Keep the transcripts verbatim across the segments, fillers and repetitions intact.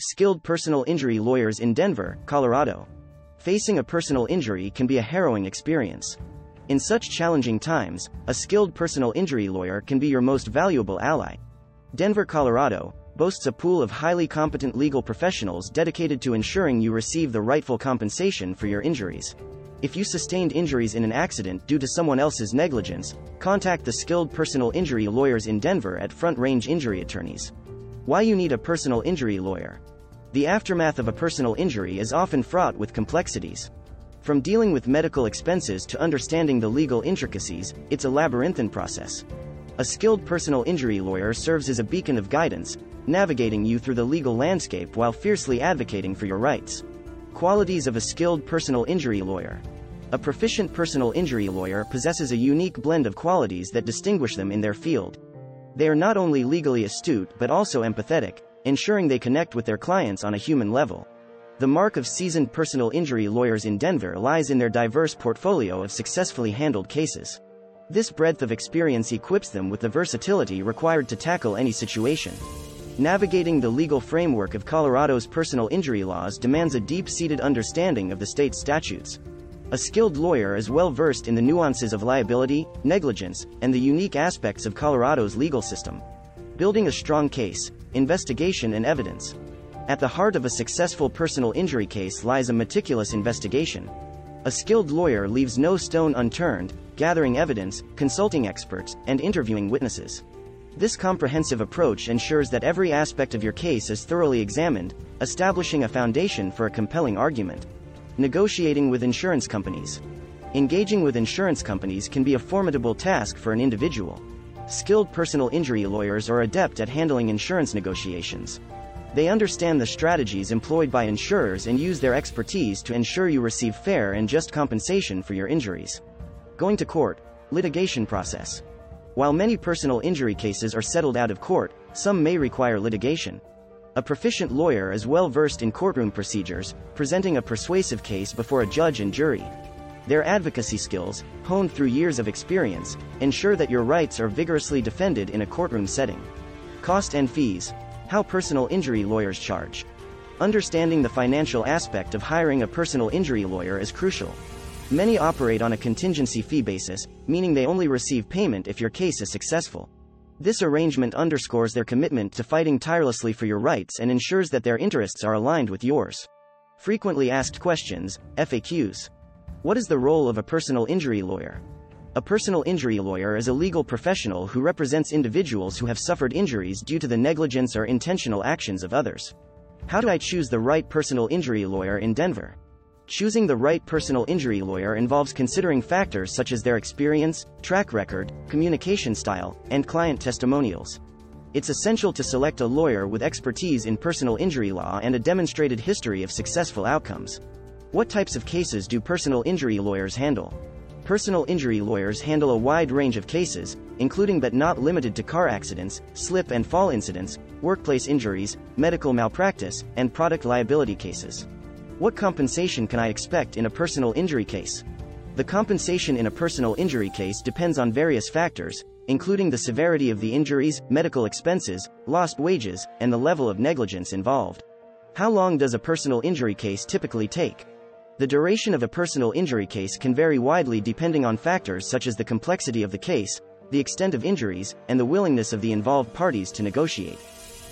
Skilled personal injury lawyers in Denver, Colorado. Facing a personal injury can be a harrowing experience. In such challenging times, a skilled personal injury lawyer can be your most valuable ally. Denver, Colorado, boasts a pool of highly competent legal professionals dedicated to ensuring you receive the rightful compensation for your injuries. If you sustained injuries in an accident due to someone else's negligence, contact the skilled personal injury lawyers in Denver at Front Range Injury Attorneys. Why you need a personal injury lawyer. The aftermath of a personal injury is often fraught with complexities. From dealing with medical expenses to understanding the legal intricacies, it's a labyrinthine process. A skilled personal injury lawyer serves as a beacon of guidance, navigating you through the legal landscape while fiercely advocating for your rights. Qualities of a skilled personal injury lawyer. A proficient personal injury lawyer possesses a unique blend of qualities that distinguish them in their field. They are not only legally astute but also empathetic, ensuring they connect with their clients on a human level. The mark of seasoned personal injury lawyers in Denver lies in their diverse portfolio of successfully handled cases. This breadth of experience equips them with the versatility required to tackle any situation. Navigating the legal framework of Colorado's personal injury laws demands a deep-seated understanding of the state's statutes. A skilled lawyer is well-versed in the nuances of liability, negligence, and the unique aspects of Colorado's legal system. Building a strong case, investigation and evidence. At the heart of a successful personal injury case lies a meticulous investigation. A skilled lawyer leaves no stone unturned, gathering evidence, consulting experts, and interviewing witnesses. This comprehensive approach ensures that every aspect of your case is thoroughly examined, establishing a foundation for a compelling argument. Negotiating with insurance companies. Engaging with insurance companies can be a formidable task for an individual. Skilled personal injury lawyers are adept at handling insurance negotiations. They understand the strategies employed by insurers and use their expertise to ensure you receive fair and just compensation for your injuries. Going to court, litigation process. While many personal injury cases are settled out of court, some may require litigation. A proficient lawyer is well-versed in courtroom procedures, presenting a persuasive case before a judge and jury. Their advocacy skills, honed through years of experience, ensure that your rights are vigorously defended in a courtroom setting. Cost and fees. How personal injury lawyers charge. Understanding the financial aspect of hiring a personal injury lawyer is crucial. Many operate on a contingency fee basis, meaning they only receive payment if your case is successful. This arrangement underscores their commitment to fighting tirelessly for your rights and ensures that their interests are aligned with yours. Frequently asked questions, F A Qs. What is the role of a personal injury lawyer? A personal injury lawyer is a legal professional who represents individuals who have suffered injuries due to the negligence or intentional actions of others. How do I choose the right personal injury lawyer in Denver? Choosing the right personal injury lawyer involves considering factors such as their experience, track record, communication style, and client testimonials. It's essential to select a lawyer with expertise in personal injury law and a demonstrated history of successful outcomes. What types of cases do personal injury lawyers handle? Personal injury lawyers handle a wide range of cases, including but not limited to car accidents, slip and fall incidents, workplace injuries, medical malpractice, and product liability cases. What compensation can I expect in a personal injury case? The compensation in a personal injury case depends on various factors, including the severity of the injuries, medical expenses, lost wages, and the level of negligence involved. How long does a personal injury case typically take? The duration of a personal injury case can vary widely depending on factors such as the complexity of the case, the extent of injuries, and the willingness of the involved parties to negotiate.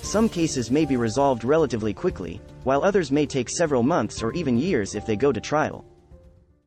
Some cases may be resolved relatively quickly, while others may take several months or even years if they go to trial.